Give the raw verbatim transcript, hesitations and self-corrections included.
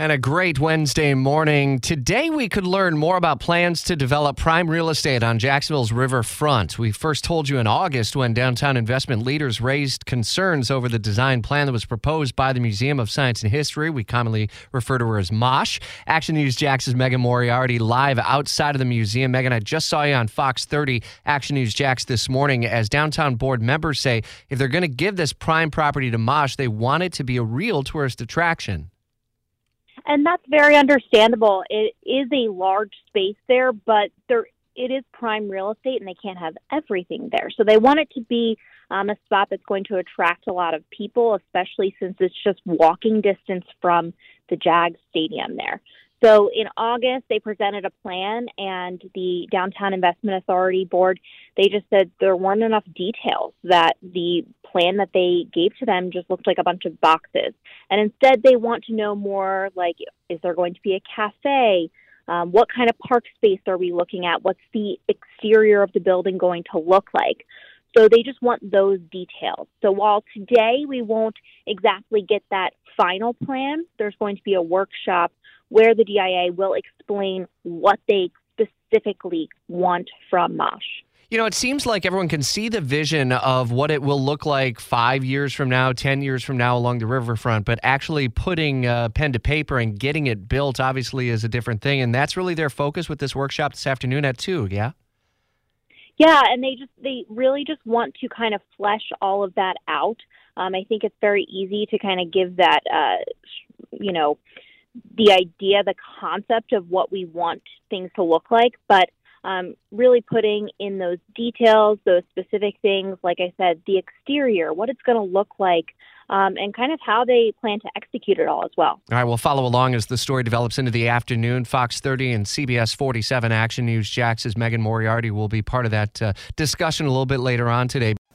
And a great Wednesday morning. Today we could learn more about plans to develop prime real estate on Jacksonville's riverfront. We first told you in August when downtown investment leaders raised concerns over the design plan that was proposed by the Museum of Science and History. We commonly refer to her as MOSH. Action News Jax's Megan Moriarty live outside of the museum. Megan, I just saw you on Fox thirty Action News Jax this morning as downtown board members say if they're going to give this prime property to MOSH, they want it to be a real tourist attraction. And that's very understandable. It is a large space there, but there it is prime real estate, and they can't have everything there. So they want it to be um, a spot that's going to attract a lot of people, especially since it's just walking distance from the Jags Stadium there. So in August, they presented a plan, and the Downtown Investment Authority Board, they just said there weren't enough details, that the plan that they gave to them just looked like a bunch of boxes. And instead, they want to know more, like, is there going to be a cafe? Um, what kind of park space are we looking at? What's the exterior of the building going to look like? So they just want those details. So while today we won't exactly get that final plan, there's going to be a workshop where the D I A will explain what they specifically want from MOSH. You know, it seems like everyone can see the vision of what it will look like five years from now, ten years from now along the riverfront, but actually putting uh, pen to paper and getting it built obviously is a different thing, and that's really their focus with this workshop this afternoon at two, yeah? Yeah, and they just they really just want to kind of flesh all of that out. Um, I think it's very easy to kind of give that, uh, you know, the idea, the concept of what we want things to look like, but um, really putting in those details, those specific things, like I said, the exterior, what it's going to look like, um, and kind of how they plan to execute it all as well. All right, we'll follow along as the story develops into the afternoon. Fox thirty and C B S forty-seven Action News Jax's Megan Moriarty will be part of that uh, discussion a little bit later on today.